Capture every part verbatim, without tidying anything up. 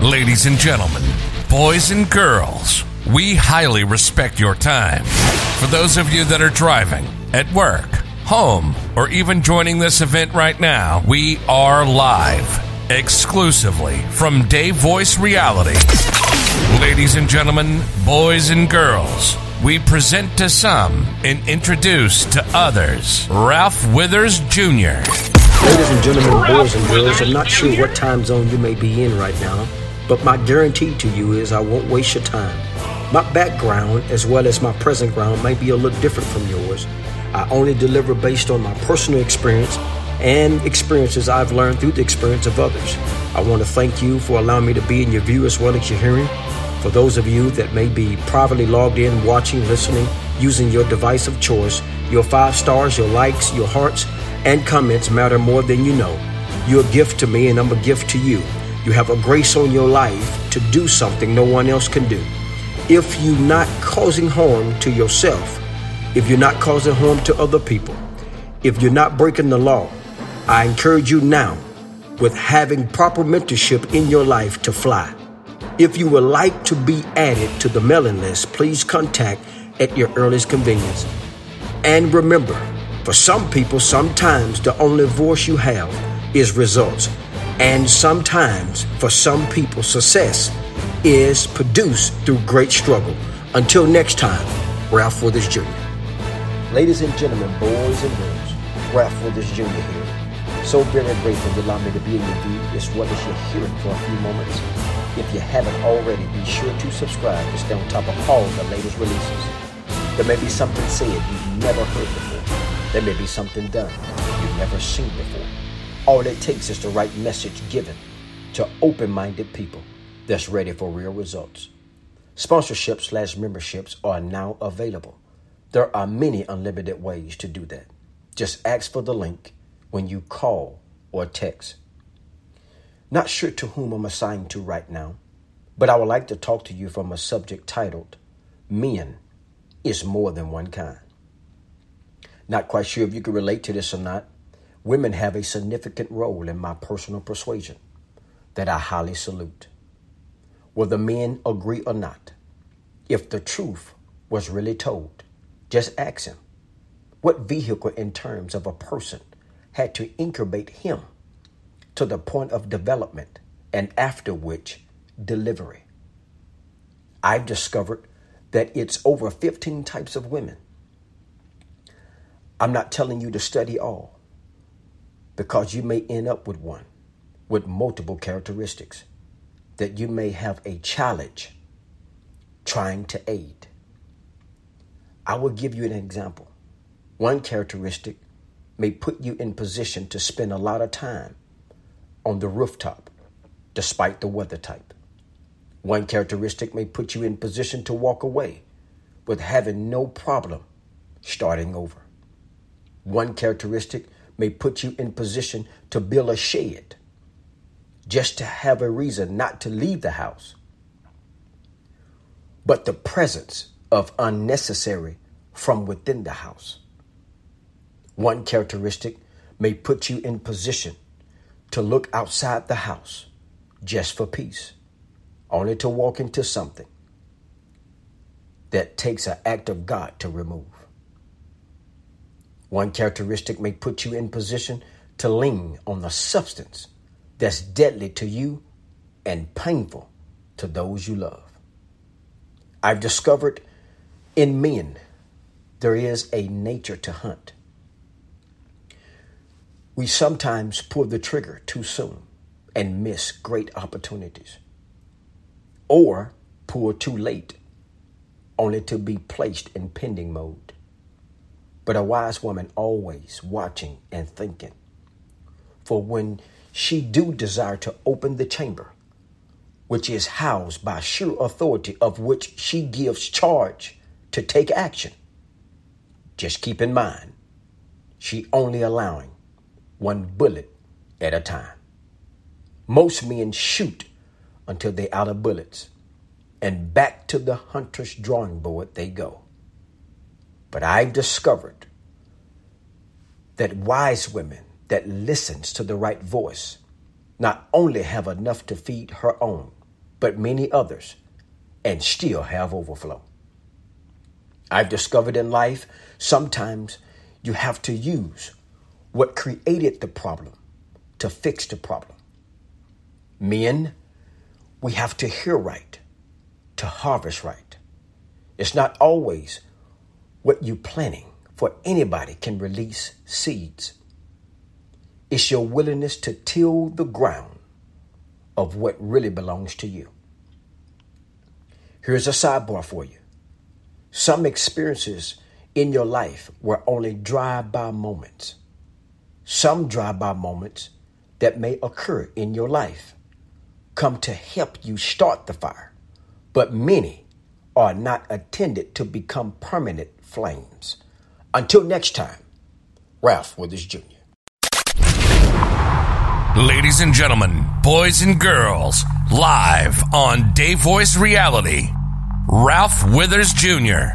Ladies and gentlemen, boys and girls, we highly respect your time. For those of you that are driving, at work, home, or even joining this event right now, we are live exclusively from Dave Voice Reality. Ladies and gentlemen, boys and girls, we present to some and introduce to others Ralph Withers Junior Ladies and gentlemen, boys and girls, I'm not sure what time zone you may be in right now, but my guarantee to you is I won't waste your time. My background, as well as my present ground, may be a little different from yours. I only deliver based on my personal experience and experiences I've learned through the experience of others. I want to thank you for allowing me to be in your view as well as your hearing. For those of you that may be privately logged in, watching, listening, using your device of choice, your five stars, your likes, your hearts, and comments matter more than you know. You're a gift to me, and I'm a gift to you. You have a grace on your life to do something no one else can do. If you're not causing harm to yourself, if you're not causing harm to other people, if you're not breaking the law, I encourage you now with having proper mentorship in your life to fly. If you would like to be added to the mailing list, please contact at your earliest convenience. And remember, for some people, sometimes the only voice you have is results. And sometimes, for some people, success is produced through great struggle. Until next time, Ralph Withers Junior Ladies and gentlemen, boys and girls, Ralph Withers Junior here. So very grateful to allow me to be in your view as well as your hearing for a few moments. If you haven't already, be sure to subscribe to stay on top of all the latest releases. There may be something said you've never heard before. There may be something done you've never seen before. All it takes is the right message given to open-minded people that's ready for real results. Sponsorships slash memberships are now available. There are many unlimited ways to do that. Just ask for the link when you call or text. Not sure to whom I'm assigned to right now, but I would like to talk to you from a subject titled, Men is More Than One Kind. Not quite sure if you can relate to this or not. Women have a significant role in my personal persuasion that I highly salute. Whether men agree or not, if the truth was really told, just ask him what vehicle in terms of a person had to incubate him to the point of development and after which delivery. I've discovered that it's over fifteen types of women. I'm not telling you to study all because you may end up with one with multiple characteristics that you may have a challenge trying to aid. I will give you an example. One characteristic may put you in position to spend a lot of time on the rooftop, despite the weather type. One characteristic may put you in position to walk away with having no problem starting over. One characteristic may put you in position to build a shed just to have a reason not to leave the house. But the presence of unnecessary from within the house. One characteristic may put you in position to look outside the house just for peace, only to walk into something that takes an act of God to remove. One characteristic may put you in position to lean on the substance that's deadly to you and painful to those you love. I've discovered in men, there is a nature to hunt. We sometimes pull the trigger too soon and miss great opportunities, or pull too late, only to be placed in pending mode. But a wise woman always watching and thinking. For when she do desire to open the chamber which is housed by sheer authority of which she gives charge to take action. Just keep in mind, she only allowing one bullet at a time. Most men shoot until they're out of bullets, and back to the hunter's drawing board they go. But I've discovered that wise women that listens to the right voice not only have enough to feed her own, but many others, and still have overflow. I've discovered in life, sometimes you have to use what created the problem to fix the problem. Men, we have to hear right, to harvest right. It's not always what you're planting, for anybody can release seeds. It's your willingness to till the ground of what really belongs to you. Here's a sidebar for you. Some experiences in your life were only drive-by moments. Some drive-by moments that may occur in your life come to help you start the fire, but many are not intended to become permanent flames. Until next time, Ralph Withers Junior Ladies and gentlemen, boys and girls, live on Dave Voice Reality, Ralph Withers Junior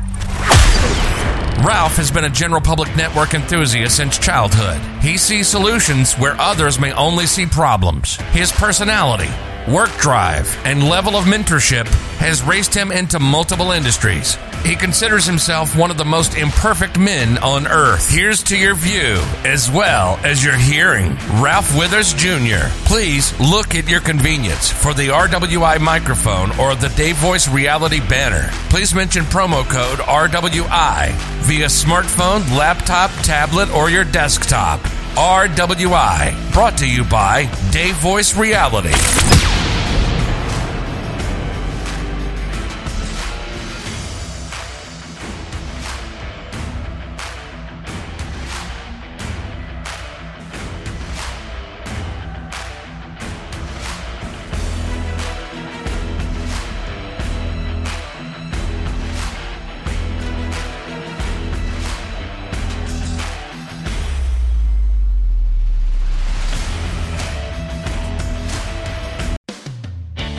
Ralph has been a general public network enthusiast since childhood. He sees solutions where others may only see problems. His personality, work drive, and level of mentorship has raised him into multiple industries. He considers himself one of the most imperfect men on earth. Here's to your view, as well as your hearing. Ralph Withers Junior Please look at your convenience for the R W I microphone or the Dave Voice Reality banner. Please mention promo code R W I via smartphone, laptop, tablet, or your desktop. R W I, brought to you by Dave Voice Reality.